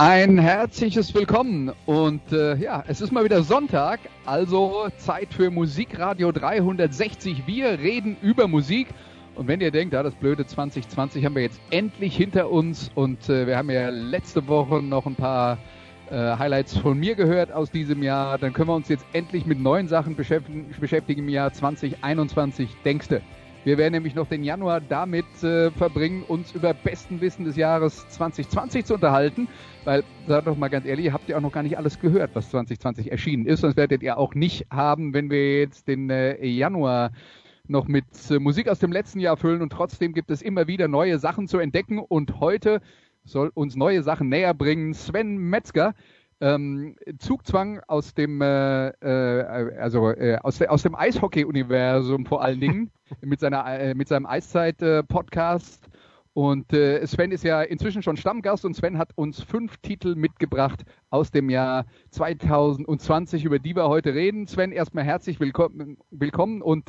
Ein herzliches Willkommen und es ist mal wieder Sonntag, also Zeit für Musikradio 360. Wir reden über Musik und wenn ihr denkt, das blöde 2020 haben wir jetzt endlich hinter uns und wir haben ja letzte Woche noch ein paar Highlights von mir gehört aus diesem Jahr, dann können wir uns jetzt endlich mit neuen Sachen beschäftigen im Jahr 2021, denkste. Wir werden nämlich noch den Januar damit verbringen, uns über besten Wissen des Jahres 2020 zu unterhalten, weil, sag doch mal ganz ehrlich, ihr habt ja auch noch gar nicht alles gehört, was 2020 erschienen ist, sonst werdet ihr auch nicht haben, wenn wir jetzt den Januar noch mit Musik aus dem letzten Jahr füllen und trotzdem gibt es immer wieder neue Sachen zu entdecken und heute soll uns neue Sachen näher bringen Sven Metzger. Zugzwang aus dem aus dem Eishockey-Universum vor allen Dingen mit seinem Eiszeit-Podcast und Sven ist ja inzwischen schon Stammgast und Sven hat uns 5 Titel mitgebracht aus dem Jahr 2020, über die wir heute reden. Sven, erstmal herzlich willkommen und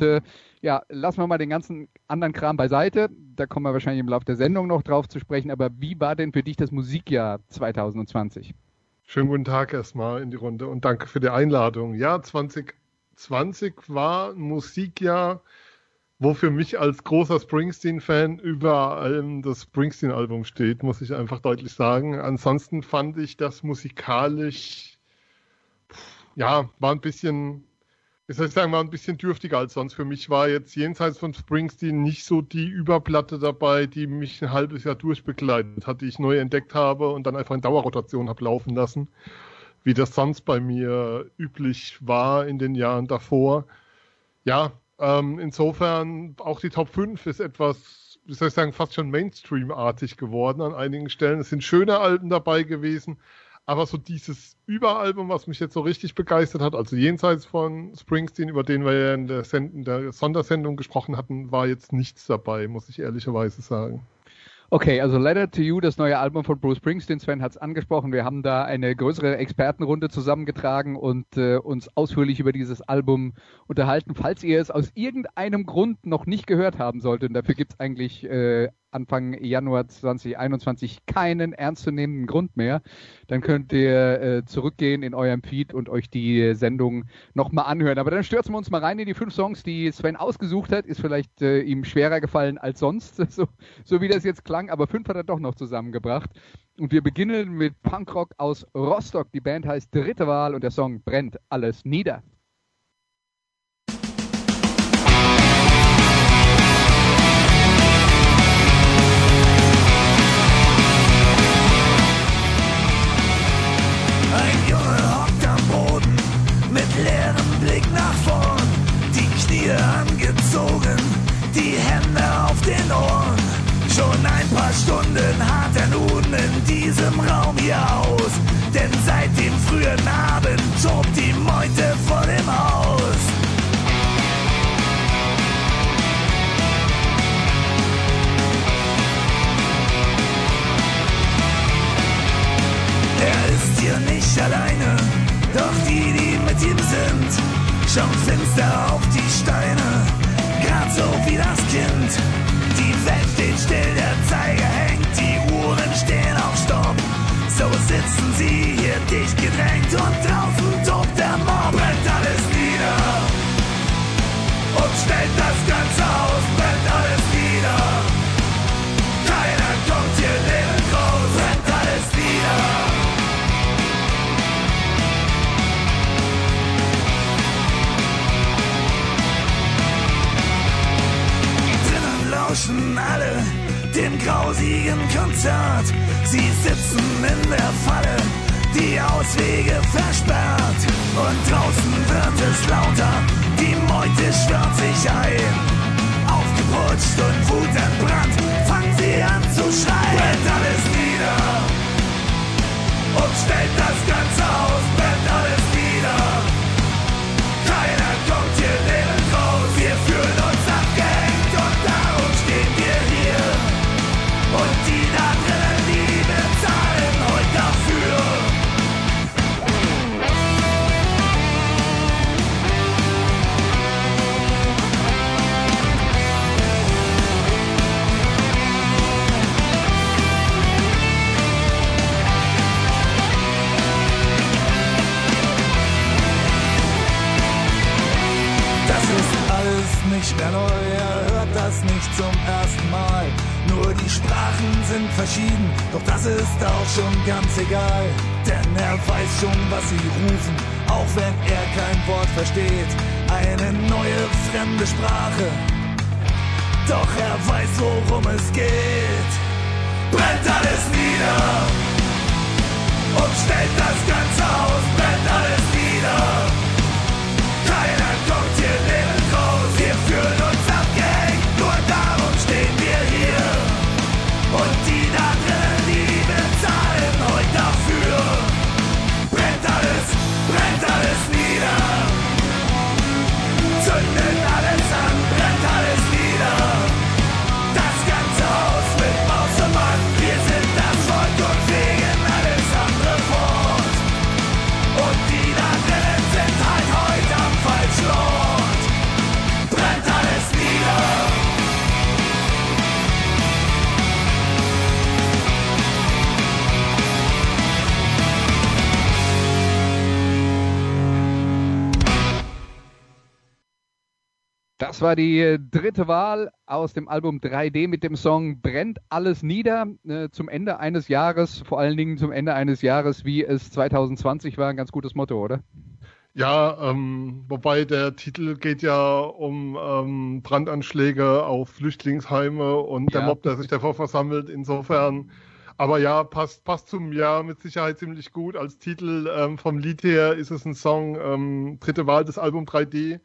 lassen wir mal den ganzen anderen Kram beiseite, da kommen wir wahrscheinlich im Laufe der Sendung noch drauf zu sprechen, aber wie war denn für dich das Musikjahr 2020? Schönen guten Tag erstmal in die Runde und danke für die Einladung. Ja, 2020 war ein Musikjahr, wo für mich als großer Springsteen-Fan über allem das Springsteen-Album steht, muss ich einfach deutlich sagen. Ansonsten fand ich das musikalisch, war ein bisschen, war ein bisschen dürftiger als sonst. Für mich war jetzt jenseits von Springsteen nicht so die Überplatte dabei, die mich ein halbes Jahr durchbegleitet hat, die ich neu entdeckt habe und dann einfach in Dauerrotation habe laufen lassen, wie das sonst bei mir üblich war in den Jahren davor. Ja, insofern auch die Top 5 ist etwas, fast schon Mainstream-artig geworden an einigen Stellen. Es sind schöne Alben dabei gewesen. Aber so dieses Überalbum, was mich jetzt so richtig begeistert hat, also jenseits von Springsteen, über den wir ja in der Sondersendung gesprochen hatten, war jetzt nichts dabei, muss ich ehrlicherweise sagen. Okay, also Letter to You, das neue Album von Bruce Springsteen. Sven hat es angesprochen. Wir haben da eine größere Expertenrunde zusammengetragen und uns ausführlich über dieses Album unterhalten. Falls ihr es aus irgendeinem Grund noch nicht gehört haben solltet, dafür gibt es eigentlich Anfang Januar 2021 keinen ernstzunehmenden Grund mehr, dann könnt ihr zurückgehen in eurem Feed und euch die Sendung nochmal anhören. Aber dann stürzen wir uns mal rein in die 5 Songs, die Sven ausgesucht hat. Ist vielleicht ihm schwerer gefallen als sonst, so wie das jetzt klang, aber 5 hat er doch noch zusammengebracht. Und wir beginnen mit Punkrock aus Rostock. Die Band heißt Dritte Wahl und der Song brennt alles nieder. Ein Junge hockt am Boden mit leerem Blick nach vorn, die Knie angezogen, die Hände auf den Ohren. Schon ein paar Stunden hart er nun in diesem Raum hier aus, denn seit dem frühen Abend tobt die Meute vor dem Haus. Er ist hier nicht alleine, doch die, die mit ihm sind, schauen finster auf die Steine, grad so wie das Kind. Die Welt steht still, der Zeiger hängt, die Uhren stehen auf Stopp. So sitzen sie hier dicht gedrängt und draußen tobt der Mob. Brennt alles nieder und stellt das Ganze aus. Brennt alles nieder, keiner kommt hier lebend raus. Brennt alles nieder. Lauschen alle dem grausigen Konzert. Sie sitzen in der Falle, die Auswege versperrt. Und draußen wird es lauter, die Meute schwört sich ein. Aufgeputscht und wutentbrannt, fangen sie an zu schreien. Brennt alles nieder und stellt das Ganze aus. Brennt alles nieder. der Neue hört das nicht zum ersten Mal. Nur die Sprachen sind verschieden, doch das ist auch schon ganz egal. Denn er weiß schon, was sie rufen, auch wenn er kein Wort versteht. Eine neue, fremde Sprache, doch er weiß, worum es geht. Brennt alles nieder! Und stellt das ganze Haus, brennt alles nieder. Keiner kommt hier lebend raus, wir fühlen uns abgehängt, nur darum stehen wir hier. Und die da drinnen, die bezahlen heute dafür. Brennt alles nieder. Zündet alles an, brennt alles nieder. Das ganze Haus mit Maus und Mann, wir sind das Volk und fegen alles andere fort. Und die da drinnen sind halt heute am falschen Ort. Brennt alles nieder. Das war die dritte Wahl aus dem Album 3D mit dem Song Brennt alles nieder. Zum Ende eines Jahres, vor allen Dingen zum Ende eines Jahres, wie es 2020 war, ein ganz gutes Motto, oder? Ja, wobei der Titel geht ja um Brandanschläge auf Flüchtlingsheime und der Mob, der sich davor versammelt, insofern. Aber ja, passt zum Jahr mit Sicherheit ziemlich gut. Als Titel vom Lied her ist es ein Song, dritte Wahl des Album 3D,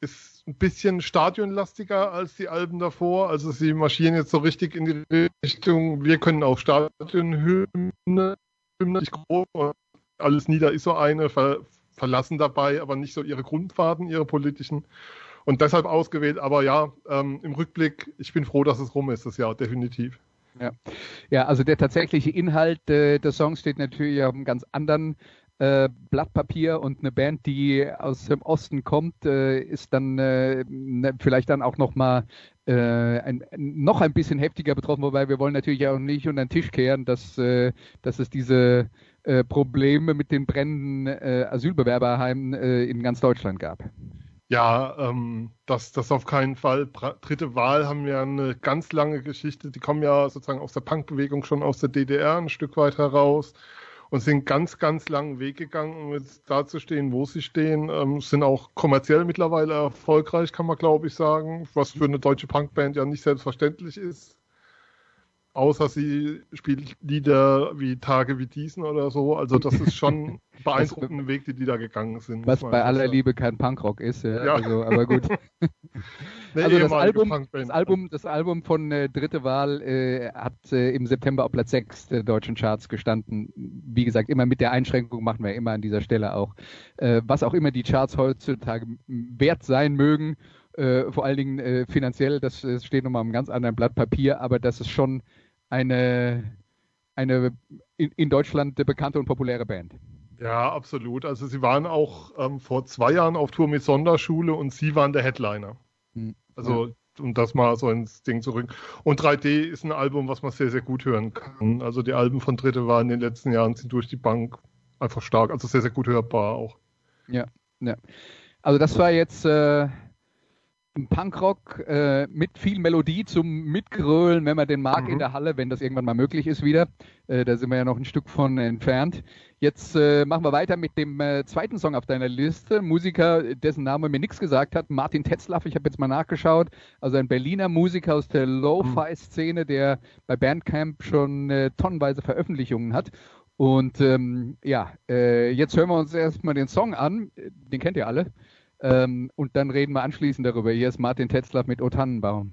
ist ein bisschen stadionlastiger als die Alben davor. Also sie marschieren jetzt so richtig in die Richtung, wir können auch Stadionhymne, nicht groß, alles nieder ist so eine, verlassen dabei, aber nicht so ihre Grundpfaden, ihre politischen. Und deshalb ausgewählt, aber ja, im Rückblick, ich bin froh, dass es rum ist, das Jahr, definitiv. Ja, also der tatsächliche Inhalt des Songs steht natürlich auf einem ganz anderen Blatt Papier, und eine Band, die aus dem Osten kommt, ist dann vielleicht dann auch nochmal noch ein bisschen heftiger betroffen, wobei wir wollen natürlich auch nicht unter den Tisch kehren, dass es diese Probleme mit den brennenden Asylbewerberheimen in ganz Deutschland gab. Ja, das auf keinen Fall. Dritte Wahl haben ja eine ganz lange Geschichte. Die kommen ja sozusagen aus der Punkbewegung schon aus der DDR ein Stück weit heraus und sind ganz, ganz langen Weg gegangen, um jetzt da zu stehen, wo sie stehen. Sind auch kommerziell mittlerweile erfolgreich, kann man glaube ich sagen, was für eine deutsche Punkband ja nicht selbstverständlich ist. Außer sie spielt Lieder wie Tage wie diesen oder so. Also das ist schon ein beeindruckender Weg, die da gegangen sind. Was bei aller Liebe kein Punkrock ist. Ja. Also, aber gut. Also das Album von Dritte Wahl hat im September auf Platz 6 der deutschen Charts gestanden. Wie gesagt, immer mit der Einschränkung machen wir immer an dieser Stelle auch. Was auch immer die Charts heutzutage wert sein mögen, vor allen Dingen finanziell, das steht nochmal auf einem ganz anderen Blatt Papier, aber das ist schon eine in Deutschland bekannte und populäre Band. Ja, absolut. Also sie waren auch vor 2 Jahren auf Tour mit Sonderschule und sie waren der Headliner. Also um das mal so ins Ding zu rücken. Und 3D ist ein Album, was man sehr, sehr gut hören kann. Also die Alben von Dritte Wahl in den letzten Jahren sind durch die Bank einfach stark. Also sehr, sehr gut hörbar auch. Ja. Also das war jetzt Punkrock mit viel Melodie zum Mitgrölen, wenn man den mag, in der Halle, wenn das irgendwann mal möglich ist wieder. Da sind wir ja noch ein Stück von entfernt. Jetzt machen wir weiter mit dem zweiten Song auf deiner Liste. Musiker, dessen Name mir nichts gesagt hat, Martin Tetzlaff, ich habe jetzt mal nachgeschaut. Also ein Berliner Musiker aus der Lo-Fi-Szene, der bei Bandcamp schon tonnenweise Veröffentlichungen hat. Und jetzt hören wir uns erstmal den Song an. Den kennt ihr alle. Und dann reden wir anschließend darüber. Hier ist Martin Tetzlaff mit O Tannenbaum.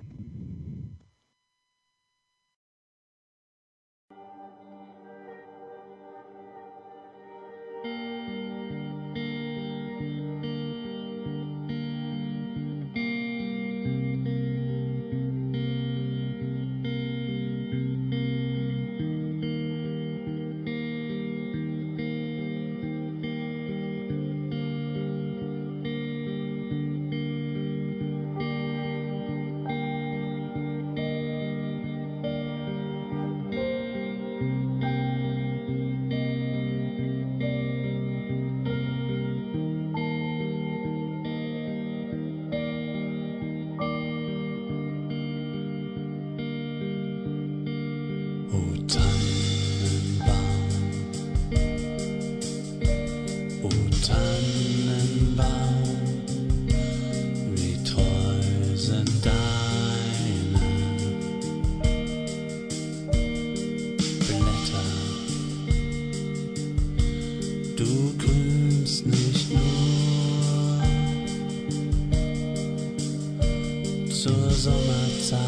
Sommerzeit,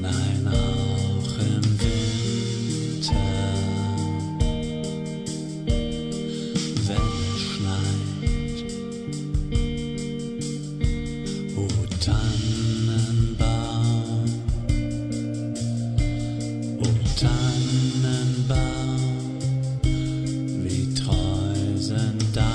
nein, auch im Winter, wenn es schneit. O Tannenbaum, o Tannenbaum, wie treu sind deine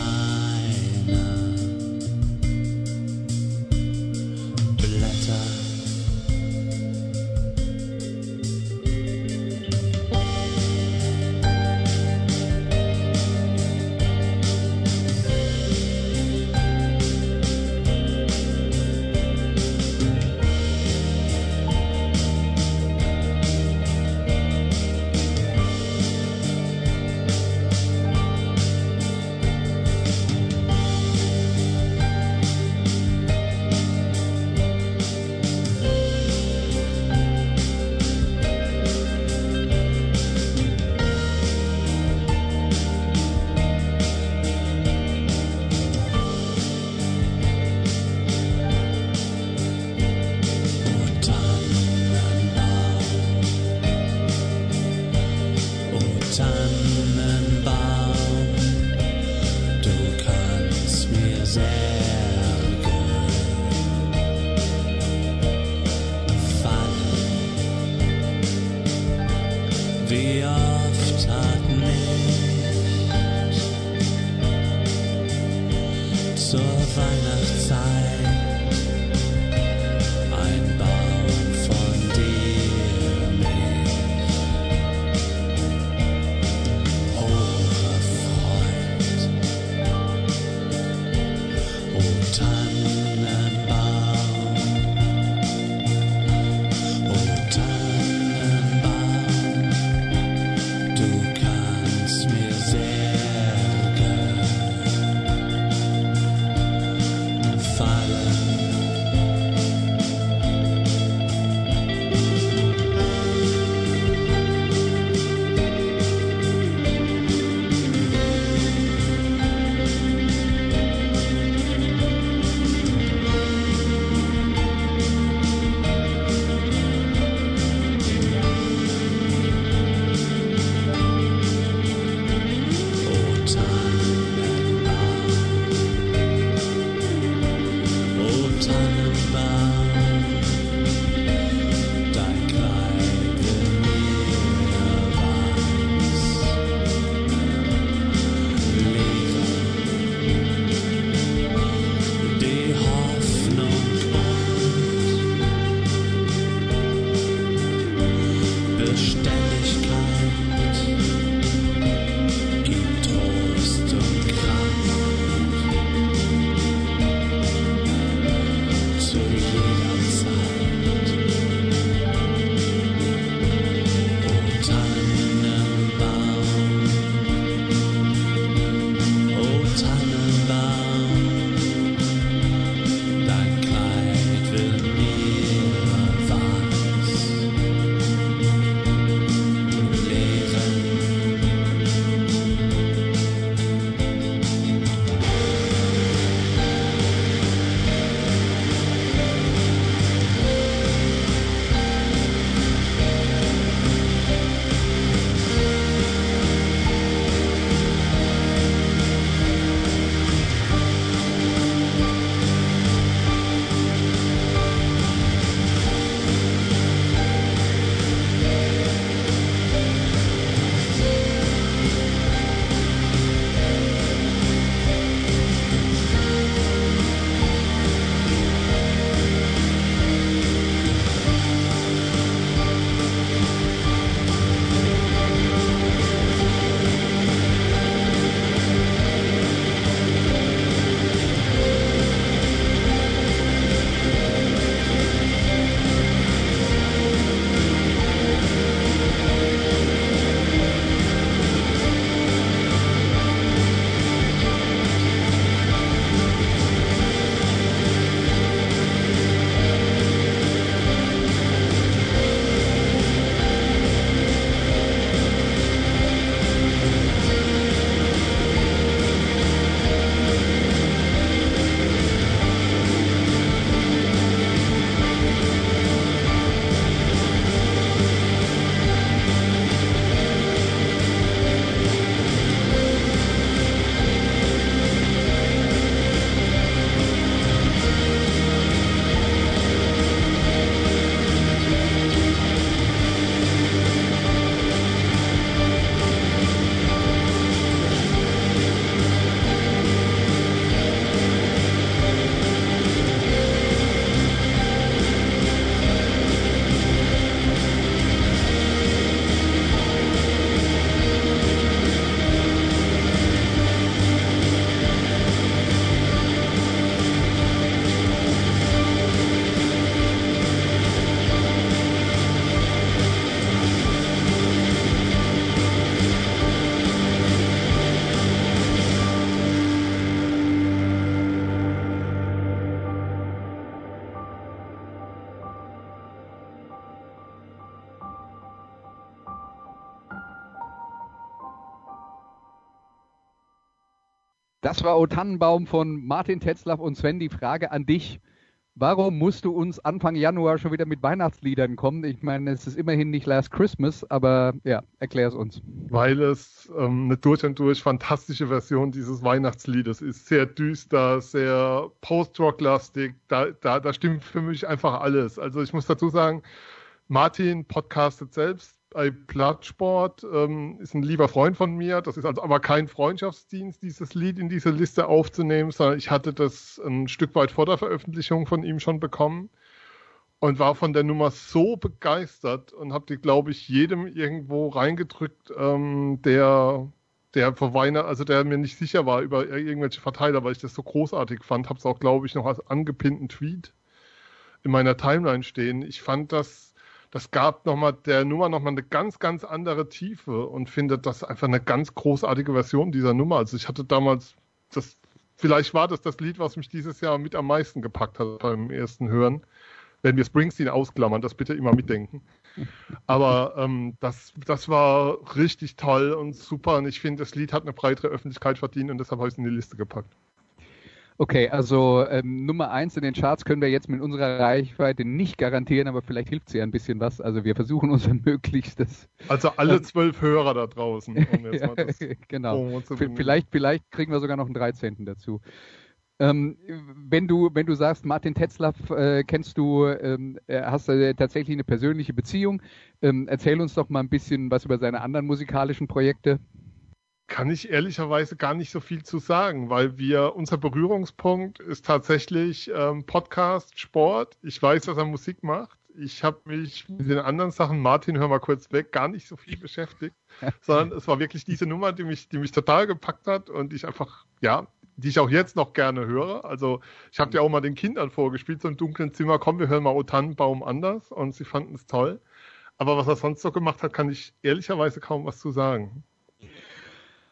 Das war O Tannenbaum von Martin Tetzlaff und Sven. Die Frage an dich. Warum musst du uns Anfang Januar schon wieder mit Weihnachtsliedern kommen? Ich meine, es ist immerhin nicht Last Christmas, aber ja, erklär es uns. Weil es eine durch und durch fantastische Version dieses Weihnachtsliedes ist. Sehr düster, sehr Post-Rock-lastig. Da stimmt für mich einfach alles. Also ich muss dazu sagen, Martin podcastet selbst bei Plattsport, ist ein lieber Freund von mir. Das ist also aber kein Freundschaftsdienst, dieses Lied in diese Liste aufzunehmen, sondern ich hatte das ein Stück weit vor der Veröffentlichung von ihm schon bekommen und war von der Nummer so begeistert und habe die, glaube ich, jedem irgendwo reingedrückt, der vor Weihnachten, also der mir nicht sicher war über irgendwelche Verteiler, weil ich das so großartig fand. Habe es auch, glaube ich, noch als angepinnten Tweet in meiner Timeline stehen. Ich fand das gab nochmal der Nummer nochmal eine ganz, ganz andere Tiefe und finde das einfach eine ganz großartige Version dieser Nummer. Also ich hatte damals, vielleicht war das Lied, was mich dieses Jahr mit am meisten gepackt hat beim ersten Hören. Wenn wir Springsteen ausklammern, das bitte immer mitdenken. Aber das war richtig toll und super und ich finde, das Lied hat eine breitere Öffentlichkeit verdient und deshalb habe ich es in die Liste gepackt. Okay, also Nummer 1 in den Charts können wir jetzt mit unserer Reichweite nicht garantieren, aber vielleicht hilft sie ja ein bisschen was. Also wir versuchen unser Möglichstes. Also alle 12 Hörer da draußen. Um jetzt mal das genau. Vielleicht kriegen wir sogar noch einen 13. dazu. Wenn du sagst, Martin Tetzlaff kennst du, hast tatsächlich eine persönliche Beziehung. Erzähl uns doch mal ein bisschen was über seine anderen musikalischen Projekte. Kann ich ehrlicherweise gar nicht so viel zu sagen, weil unser Berührungspunkt ist tatsächlich Podcast, Sport. Ich weiß, dass er Musik macht. Ich habe mich mit den anderen Sachen, Martin, hör mal kurz weg, gar nicht so viel beschäftigt, sondern es war wirklich diese Nummer, die mich total gepackt hat und ich einfach, ja, die ich auch jetzt noch gerne höre. Also ich habe ja auch mal den Kindern vorgespielt, so im dunklen Zimmer, komm, wir hören mal O Tannenbaum anders und sie fanden es toll. Aber was er sonst so gemacht hat, kann ich ehrlicherweise kaum was zu sagen.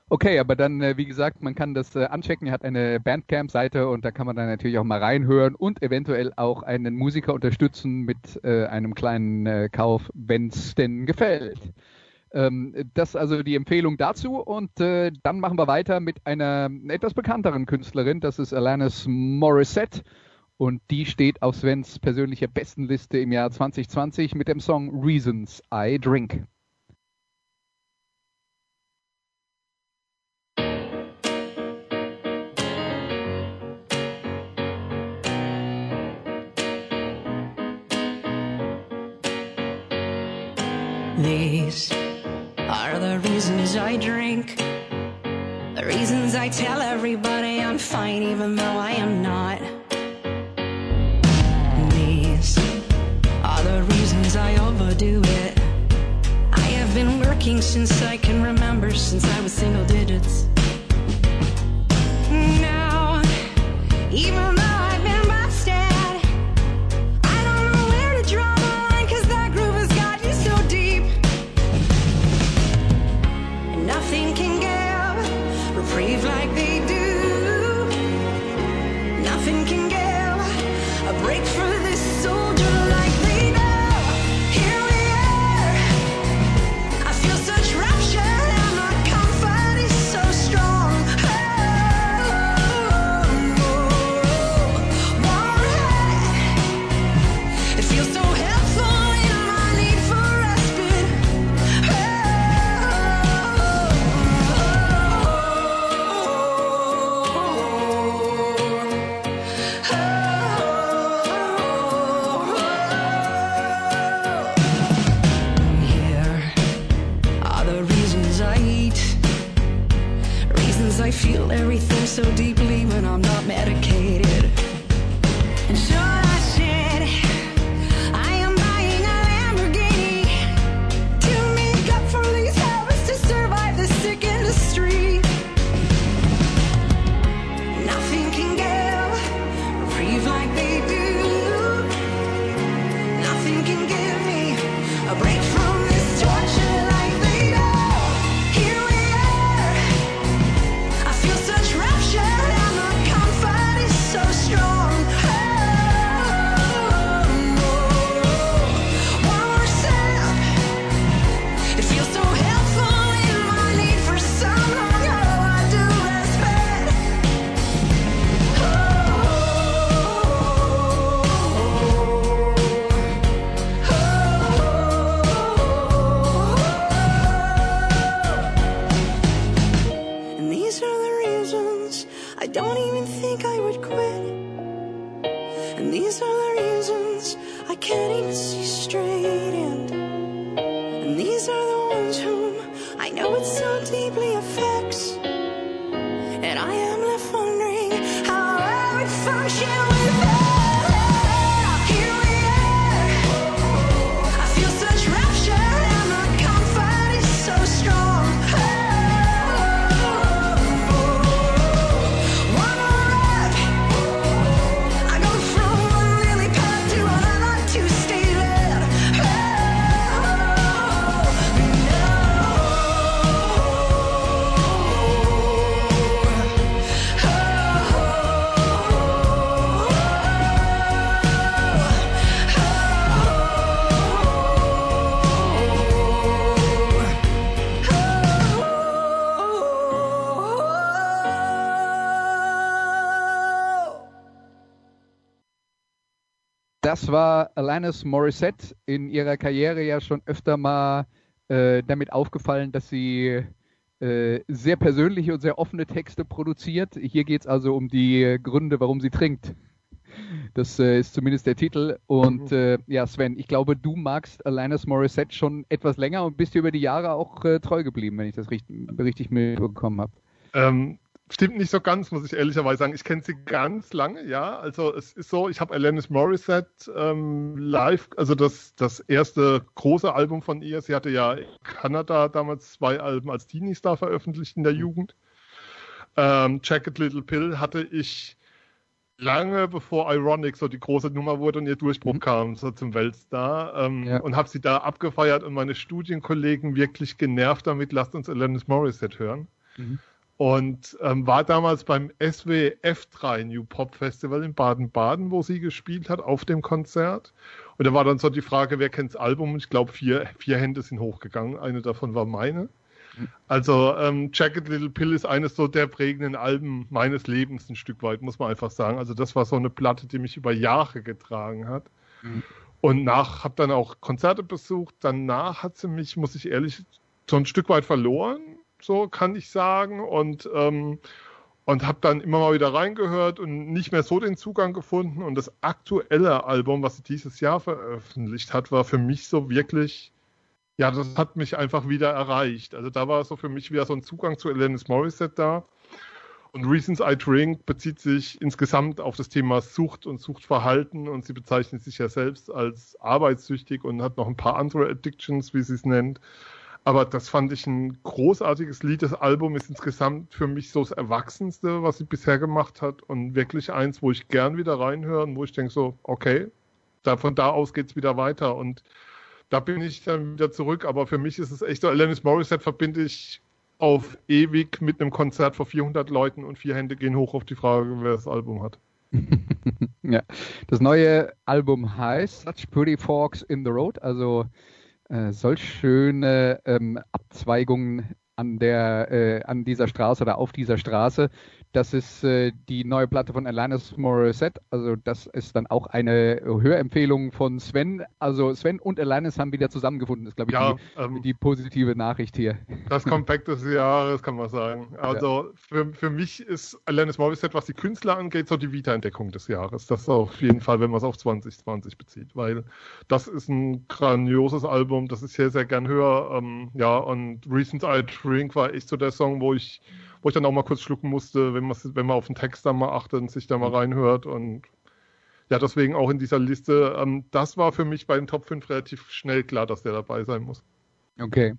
Okay, aber dann, wie gesagt, man kann das anchecken. Er hat eine Bandcamp-Seite und da kann man dann natürlich auch mal reinhören und eventuell auch einen Musiker unterstützen mit einem kleinen Kauf, wenn es denn gefällt. Das ist also die Empfehlung dazu und dann machen wir weiter mit einer etwas bekannteren Künstlerin. Das ist Alanis Morissette und die steht auf Svens persönlicher Bestenliste im Jahr 2020 mit dem Song Reasons I Drink. These are the reasons I drink, the reasons I tell everybody I'm fine even though I am not. These are the reasons I overdo it. I have been working since I can remember, since I was single digits. Now, even though I've been busted, I don't know where to draw the line, cause that groove has got you so deep. Nothing can give reprieve like they do. Nothing can give a break for this soldier like they do. Here we are. I feel such rapture and my comfort is so strong. Oh, warm head. It feels so helpful in my need for respite. Here are the reasons I eat, reasons I feel everything so deeply when I'm not medicated. And sure I said I am buying a Lamborghini to make up for these habits, to survive the sick industry. Nothing can give reprieve like they do. Nothing can give me a break from this torture like they do. Here we are. I feel such rapture and my comfort is so strong. Oh, These are the reasons I don't even think I would quit. And these are the reasons I can't even see straight in. And these are the ones whom I know it so deeply affects. And I am left wondering how I would function without. Das war Alanis Morissette, in ihrer Karriere ja schon öfter mal damit aufgefallen, dass sie sehr persönliche und sehr offene Texte produziert. Hier geht es also um die Gründe, warum sie trinkt. Das ist zumindest der Titel. Und ja, Sven, ich glaube, du magst Alanis Morissette schon etwas länger und bist dir über die Jahre auch treu geblieben, wenn ich das richtig mitbekommen habe. Stimmt nicht so ganz, muss ich ehrlicherweise sagen. Ich kenne sie ganz lange, ja. Also es ist so, ich habe Alanis Morissette live, also das erste große Album von ihr. Sie hatte ja in Kanada damals 2 Alben als Teenie-Star veröffentlicht in der Jugend. Jagged Little Pill hatte ich lange bevor Ironic so die große Nummer wurde und ihr Durchbruch kam, so zum Weltstar. Und habe sie da abgefeiert und meine Studienkollegen wirklich genervt damit, lasst uns Alanis Morissette hören. Und war damals beim SWF3 New Pop Festival in Baden-Baden, wo sie gespielt hat, auf dem Konzert. Und da war dann so die Frage, wer kennt's Album? Und ich glaube, vier Hände sind hochgegangen. Eine davon war meine. Also Jagged Little Pill ist eines so der prägenden Alben meines Lebens ein Stück weit, muss man einfach sagen. Also das war so eine Platte, die mich über Jahre getragen hat. Und habe dann auch Konzerte besucht. Danach hat sie mich, muss ich ehrlich, so ein Stück weit verloren. So kann ich sagen, und habe dann immer mal wieder reingehört und nicht mehr so den Zugang gefunden. Und das aktuelle Album, was sie dieses Jahr veröffentlicht hat, war für mich so wirklich, ja, das hat mich einfach wieder erreicht. Also da war so für mich wieder so ein Zugang zu Alanis Morissette da. Und Reasons I Drink bezieht sich insgesamt auf das Thema Sucht und Suchtverhalten. Und sie bezeichnet sich ja selbst als arbeitssüchtig und hat noch ein paar andere Addictions, wie sie es nennt. Aber das fand ich ein großartiges Lied. Das Album ist insgesamt für mich so das Erwachsenste, was sie bisher gemacht hat. Und wirklich eins, wo ich gern wieder reinhöre und wo ich denke so, okay, von da aus geht's wieder weiter. Und da bin ich dann wieder zurück. Aber für mich ist es echt so, Alanis Morissette verbinde ich auf ewig mit einem Konzert vor 400 Leuten und 4 Hände gehen hoch auf die Frage, wer das Album hat. Ja, das neue Album heißt Such Pretty Forks in the Road, also solch schöne Abzweigungen an dieser Straße oder auf dieser Straße. Das ist die neue Platte von Alanis Morissette. Also das ist dann auch eine Hörempfehlung von Sven. Also Sven und Alanis haben wieder zusammengefunden. Das ist, glaube ich, ja, die positive Nachricht hier. Das Comeback des Jahres, kann man sagen. Also für mich ist Alanis Morissette, was die Künstler angeht, so die Wiederentdeckung des Jahres. Das auf jeden Fall, wenn man es auf 2020 bezieht. Weil das ist ein grandioses Album, das ich sehr, sehr gern höre. Ja, und Reasons I Drink war echt so der Song, wo ich dann auch mal kurz schlucken musste, wenn man auf den Text dann mal achtet und sich da mal reinhört. Und ja, deswegen auch in dieser Liste. Das war für mich bei den Top 5 relativ schnell klar, dass der dabei sein muss. Okay.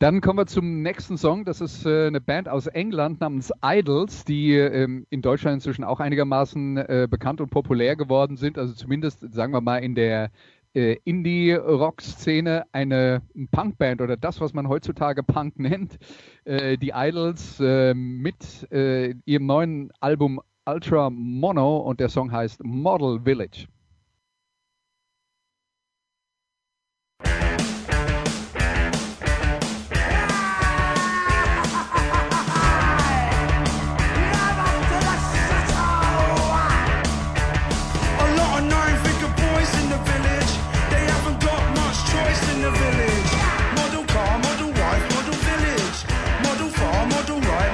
Dann kommen wir zum nächsten Song. Das ist eine Band aus England namens Idles, die in Deutschland inzwischen auch einigermaßen bekannt und populär geworden sind. Also zumindest, sagen wir mal, in der Indie-Rock-Szene, eine Punkband oder das, was man heutzutage Punk nennt, die Idles mit ihrem neuen Album Ultra Mono, und der Song heißt Model Village. Model car, model wife, model village. Model farm, model right,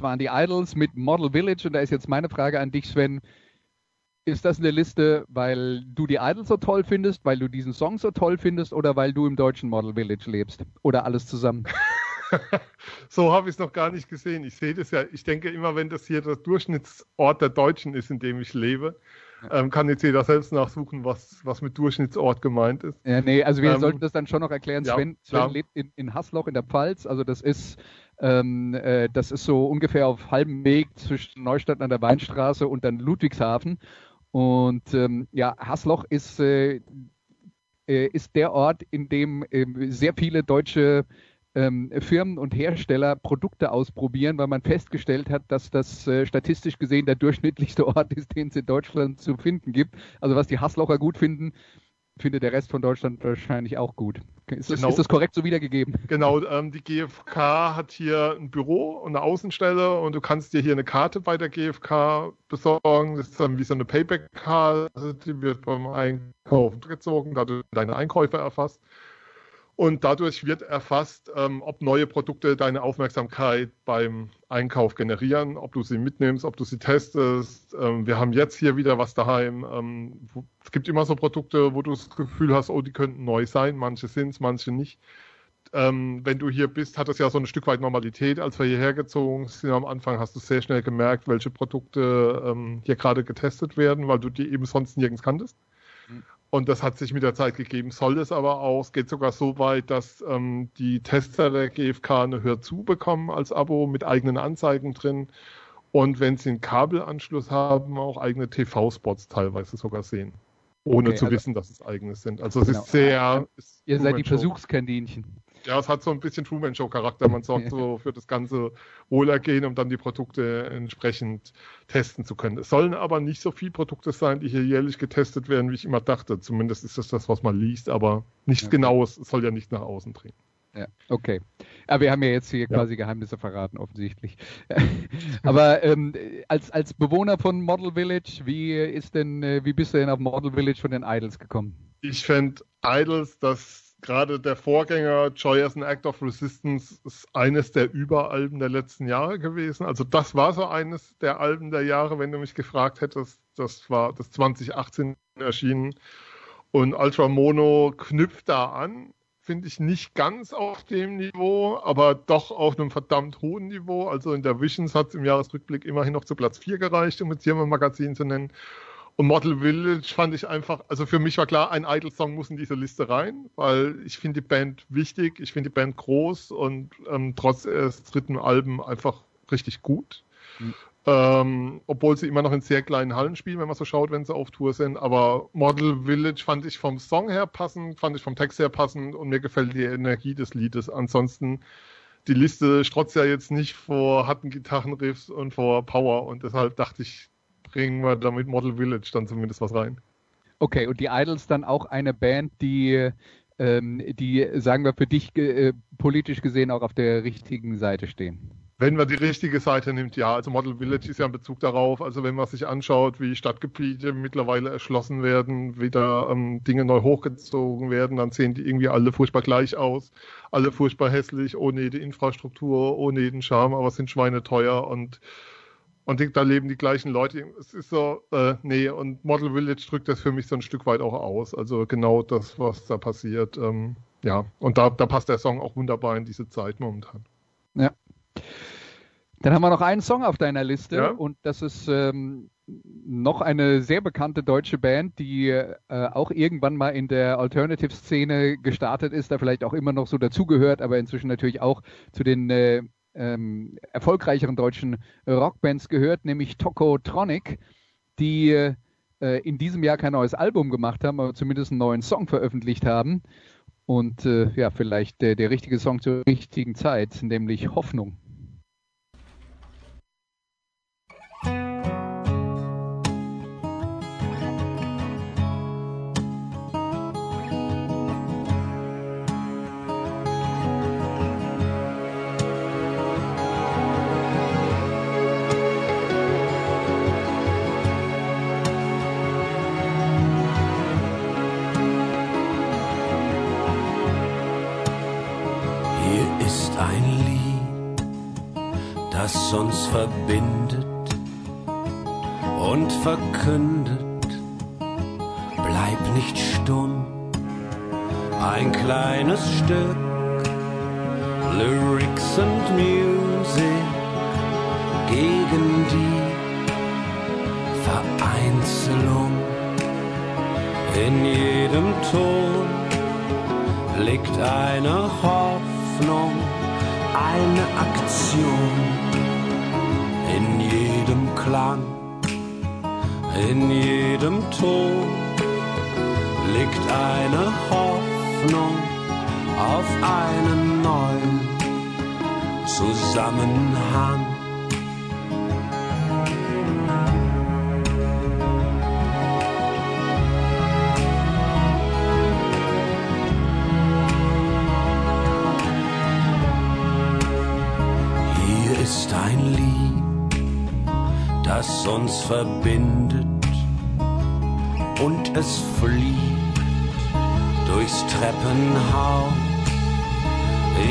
Waren die Idles mit Model Village und da ist jetzt meine Frage an dich, Sven. Ist das eine Liste, weil du die Idles so toll findest, weil du diesen Song so toll findest oder weil du im deutschen Model Village lebst? Oder alles zusammen? So habe ich es noch gar nicht gesehen. Ich sehe das ja, ich denke immer, wenn das hier der Durchschnittsort der Deutschen ist, in dem ich lebe, kann jetzt jeder selbst nachsuchen, was mit Durchschnittsort gemeint ist. Ja, nee, also wir sollten das dann schon noch erklären. Ja, Sven lebt in Haßloch in der Pfalz, also das ist so ungefähr auf halbem Weg zwischen Neustadt an der Weinstraße und dann Ludwigshafen. Und ja, Haßloch ist der Ort, in dem sehr viele deutsche Firmen und Hersteller Produkte ausprobieren, weil man festgestellt hat, dass das statistisch gesehen der durchschnittlichste Ort ist, den es in Deutschland zu finden gibt. Also was die Haßlocher gut finden, findet der Rest von Deutschland wahrscheinlich auch gut. Ist das korrekt so wiedergegeben? Genau, die GfK hat hier ein Büro und eine Außenstelle und du kannst dir hier eine Karte bei der GfK besorgen. Das ist dann wie so eine Payback-Karte, die wird beim Einkaufen gezogen, da du deine Einkäufe erfasst. Und dadurch wird erfasst, ob neue Produkte deine Aufmerksamkeit beim Einkauf generieren, ob du sie mitnimmst, ob du sie testest. Wir haben jetzt hier wieder was daheim. Es gibt immer so Produkte, wo du das Gefühl hast, oh, die könnten neu sein. Manche sind es, manche nicht. Wenn du hier bist, hat das ja so ein Stück weit Normalität. Als wir hierher gezogen sind am Anfang, hast du sehr schnell gemerkt, welche Produkte hier gerade getestet werden, weil du die eben sonst nirgends kanntest. Mhm. Und das hat sich mit der Zeit gegeben, soll es aber auch. Es geht sogar so weit, dass die Tester der GfK eine Hörzu bekommen als Abo mit eigenen Anzeigen drin. Und wenn sie einen Kabelanschluss haben, auch eigene TV-Spots teilweise sogar sehen. Ohne zu wissen, dass es eigene sind. Also es ist sehr... Ihr seid die Versuchskaninchen. Ja, es hat so ein bisschen Truman-Show-Charakter. Man sorgt so für das ganze Wohlergehen, um dann die Produkte entsprechend testen zu können. Es sollen aber nicht so viele Produkte sein, die hier jährlich getestet werden, wie ich immer dachte. Zumindest ist das, was man liest, aber nichts Genaues. Es soll ja nicht nach außen dringen. Ja, okay. Aber wir haben ja jetzt hier quasi Geheimnisse verraten, offensichtlich. Aber als Bewohner von Model Village, wie bist du denn auf Model Village von den Idles gekommen? Ich fände Idles, dass gerade der Vorgänger Joy as an Act of Resistance ist eines der Überalben der letzten Jahre gewesen. Also das war so eines der Alben der Jahre, wenn du mich gefragt hättest. Das war das 2018 erschienen. Und Ultra Mono knüpft da an. Finde ich nicht ganz auf dem Niveau, aber doch auf einem verdammt hohen Niveau. Also in der Visions hat es im Jahresrückblick immerhin noch zu Platz 4 gereicht, um jetzt hier mal ein Magazin zu nennen. Und Model Village fand ich einfach, also für mich war klar, ein Idol-Song muss in diese Liste rein, weil ich finde die Band wichtig, ich finde die Band groß und trotz des dritten Albums einfach richtig gut. Mhm. Obwohl sie immer noch in sehr kleinen Hallen spielen, wenn man so schaut, wenn sie auf Tour sind. Aber Model Village fand ich vom Song her passend, fand ich vom Text her passend und mir gefällt die Energie des Liedes. Ansonsten, die Liste strotzt ja jetzt nicht vor harten Gitarrenriffs und vor Power und deshalb dachte ich, bringen wir damit Model Village dann zumindest was rein. Okay, und die Idles dann auch eine Band, die sagen wir, für dich politisch gesehen auch auf der richtigen Seite stehen. Wenn man die richtige Seite nimmt, ja. Also Model Village ist ja ein Bezug darauf. Also wenn man sich anschaut, wie Stadtgebiete mittlerweile erschlossen werden, wieder Dinge neu hochgezogen werden, dann sehen die irgendwie alle furchtbar gleich aus, alle furchtbar hässlich, ohne jede Infrastruktur, ohne jeden Charme, aber sind schweineteuer und da leben die gleichen Leute. Es ist so, und Model Village drückt das für mich so ein Stück weit auch aus. Also genau das, was da passiert. Und da passt der Song auch wunderbar in diese Zeit momentan. Ja. Dann haben wir noch einen Song auf deiner Liste und das ist noch eine sehr bekannte deutsche Band, die auch irgendwann mal in der Alternative-Szene gestartet ist, da vielleicht auch immer noch so dazugehört, aber inzwischen natürlich auch zu den erfolgreicheren deutschen Rockbands gehört, nämlich Tocotronic, die in diesem Jahr kein neues Album gemacht haben, aber zumindest einen neuen Song veröffentlicht haben und vielleicht der richtige Song zur richtigen Zeit, nämlich Hoffnung. Das uns verbindet und verkündet, bleib nicht stumm, ein kleines Stück, Lyrics and Music gegen die Vereinzelung. In jedem Ton liegt eine Hoffnung, eine Aktion. In jedem Klang, in jedem Ton liegt eine Hoffnung auf einen neuen Zusammenhang. Hier ist ein Lied, das uns verbindet und es fliegt durchs Treppenhaus.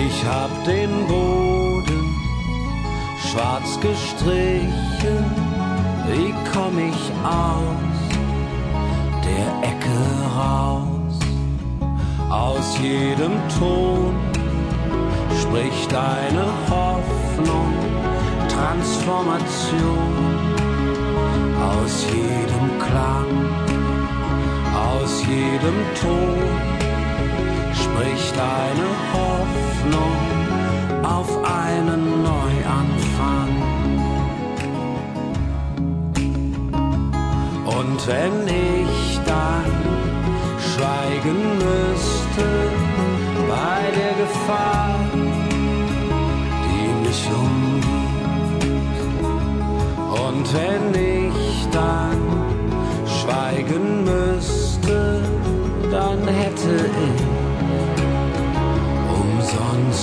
Ich hab den Boden schwarz gestrichen, wie komm ich aus der Ecke raus? Aus jedem Ton spricht eine Hoffnung, Transformation. Aus jedem Klang, aus jedem Ton spricht eine Hoffnung auf einen Neuanfang. Und wenn ich dann schweigen müsste bei der Gefahr,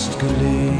festgelegt.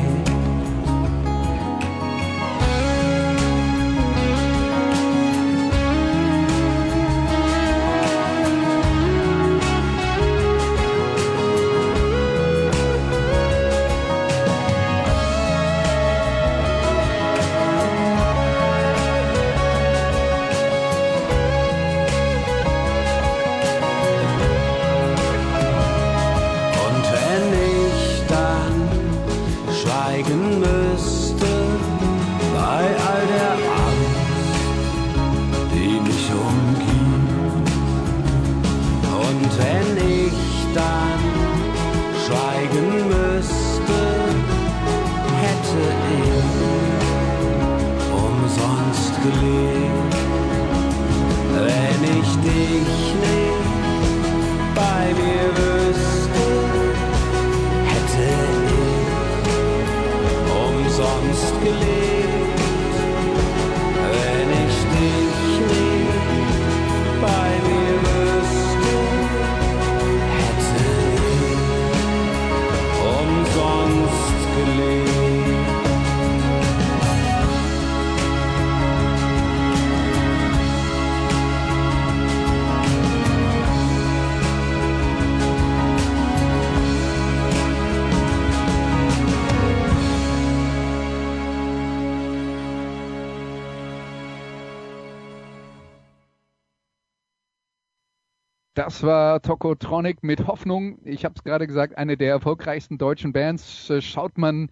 Das war Tocotronic mit Hoffnung. Ich habe es gerade gesagt, eine der erfolgreichsten deutschen Bands. Schaut man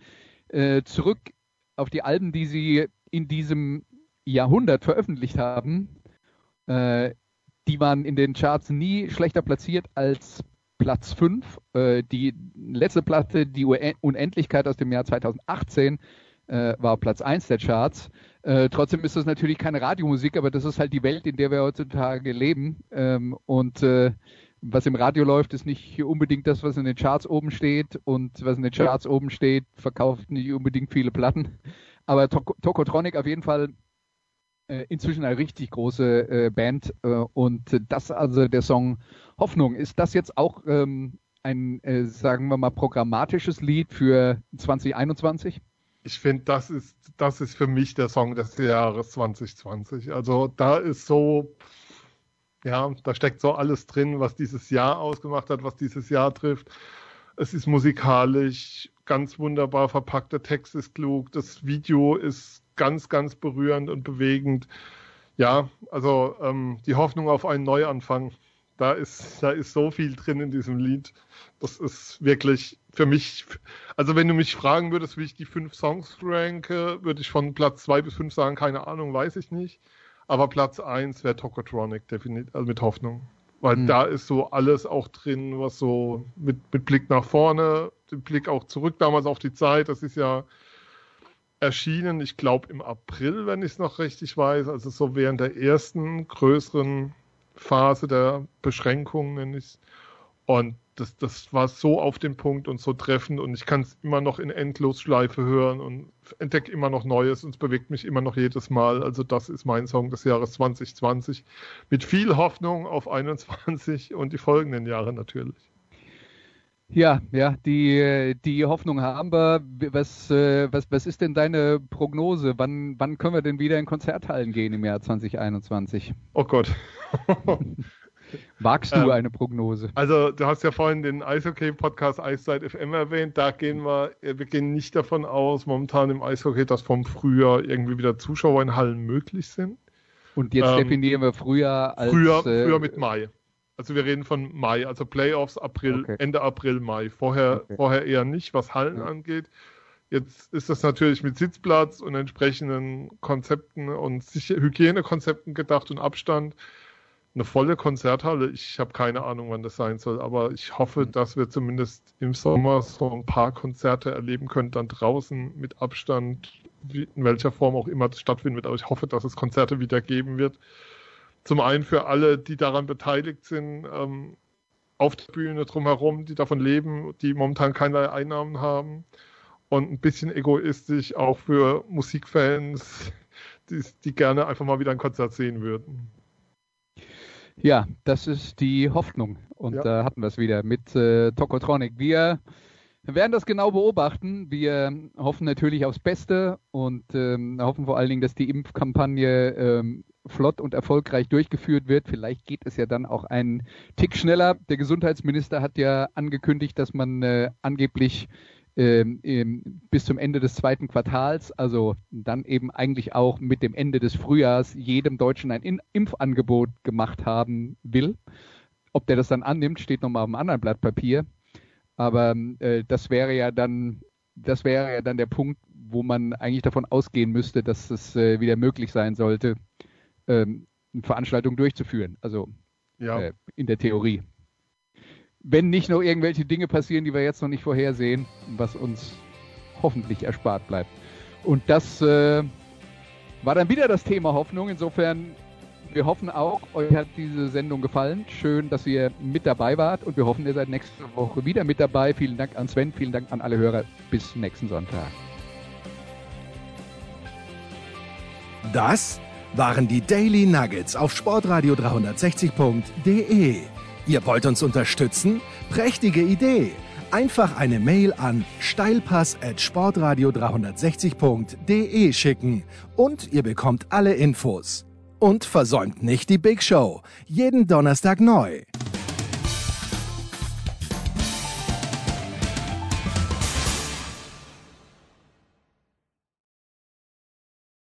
zurück auf die Alben, die sie in diesem Jahrhundert veröffentlicht haben, die waren in den Charts nie schlechter platziert als Platz 5. Die letzte Platte, die Unendlichkeit aus dem Jahr 2018, war Platz 1 der Charts. Trotzdem ist das natürlich keine Radiomusik, aber das ist halt die Welt, in der wir heutzutage leben. Was im Radio läuft, ist nicht unbedingt das, was in den Charts oben steht. Und was in den Charts oben steht, verkauft nicht unbedingt viele Platten. Aber Tocotronic auf jeden Fall inzwischen eine richtig große Band. Und das also der Song Hoffnung. Ist das jetzt auch ein, sagen wir mal, programmatisches Lied für 2021? Ich finde, das ist für mich der Song des Jahres 2020. Also da ist so, ja, da steckt so alles drin, was dieses Jahr ausgemacht hat, was dieses Jahr trifft. Es ist musikalisch ganz wunderbar verpackt, der Text ist klug, das Video ist ganz, ganz berührend und bewegend. Ja, also die Hoffnung auf einen Neuanfang, da ist so viel drin in diesem Lied. Das ist wirklich für mich, also wenn du mich fragen würdest, wie ich die 5 Songs ranke, würde ich von Platz 2 bis 5 sagen, keine Ahnung, weiß ich nicht. Aber Platz 1 wäre Tocotronic, definitiv, also mit Hoffnung. Weil da ist so alles auch drin, was so mit Blick nach vorne, mit Blick auch zurück, damals auf die Zeit, das ist ja erschienen, ich glaube im April, wenn ich es noch richtig weiß, also so während der ersten größeren Phase der Beschränkungen, nenne ich es. Und das war so auf den Punkt und so treffend und ich kann es immer noch in Endlosschleife hören und entdecke immer noch Neues und es bewegt mich immer noch jedes Mal. Also das ist mein Song des Jahres 2020 mit viel Hoffnung auf 21 und die folgenden Jahre natürlich. Ja, die Hoffnung haben wir. Was ist denn deine Prognose? Wann können wir denn wieder in Konzerthallen gehen im Jahr 2021? Oh Gott. Wagst du eine Prognose? Also du hast ja vorhin den Eishockey-Podcast Eiszeit FM erwähnt, da gehen wir nicht davon aus, momentan im Eishockey, dass vom Frühjahr irgendwie wieder Zuschauer in Hallen möglich sind. Und jetzt definieren wir Frühjahr als... Frühjahr mit Mai. Also wir reden von Mai, also Playoffs April, okay. Ende April, Mai. Vorher eher nicht, was Hallen angeht. Jetzt ist das natürlich mit Sitzplatz und entsprechenden Konzepten und Hygienekonzepten gedacht und Abstand. Eine volle Konzerthalle, ich habe keine Ahnung, wann das sein soll, aber ich hoffe, dass wir zumindest im Sommer so ein paar Konzerte erleben können, dann draußen mit Abstand, in welcher Form auch immer das stattfinden wird, aber ich hoffe, dass es Konzerte wieder geben wird. Zum einen für alle, die daran beteiligt sind, auf der Bühne drumherum, die davon leben, die momentan keinerlei Einnahmen haben und ein bisschen egoistisch auch für Musikfans, die gerne einfach mal wieder ein Konzert sehen würden. Ja, das ist die Hoffnung. Und da hatten wir es wieder mit Tocotronic. Wir Wir werden das genau beobachten. Wir hoffen natürlich aufs Beste und hoffen vor allen Dingen, dass die Impfkampagne flott und erfolgreich durchgeführt wird. Vielleicht geht es ja dann auch einen Tick schneller. Der Gesundheitsminister hat ja angekündigt, dass man angeblich bis zum Ende des 2. Quartals, also dann eben eigentlich auch mit dem Ende des Frühjahrs, jedem Deutschen ein Impfangebot gemacht haben will. Ob der das dann annimmt, steht nochmal auf einem anderen Blatt Papier. Aber das wäre ja dann der Punkt, wo man eigentlich davon ausgehen müsste, dass es wieder möglich sein sollte, eine Veranstaltung durchzuführen. Also ja, in der Theorie. Wenn nicht noch irgendwelche Dinge passieren, die wir jetzt noch nicht vorhersehen, was uns hoffentlich erspart bleibt. Und das war dann wieder das Thema Hoffnung. Insofern, wir hoffen auch, euch hat diese Sendung gefallen. Schön, dass ihr mit dabei wart und wir hoffen, ihr seid nächste Woche wieder mit dabei. Vielen Dank an Sven, vielen Dank an alle Hörer. Bis nächsten Sonntag. Das waren die Daily Nuggets auf sportradio360.de. Ihr wollt uns unterstützen? Prächtige Idee! Einfach eine Mail an steilpass@sportradio360.de schicken und ihr bekommt alle Infos. Und versäumt nicht die Big Show. Jeden Donnerstag neu.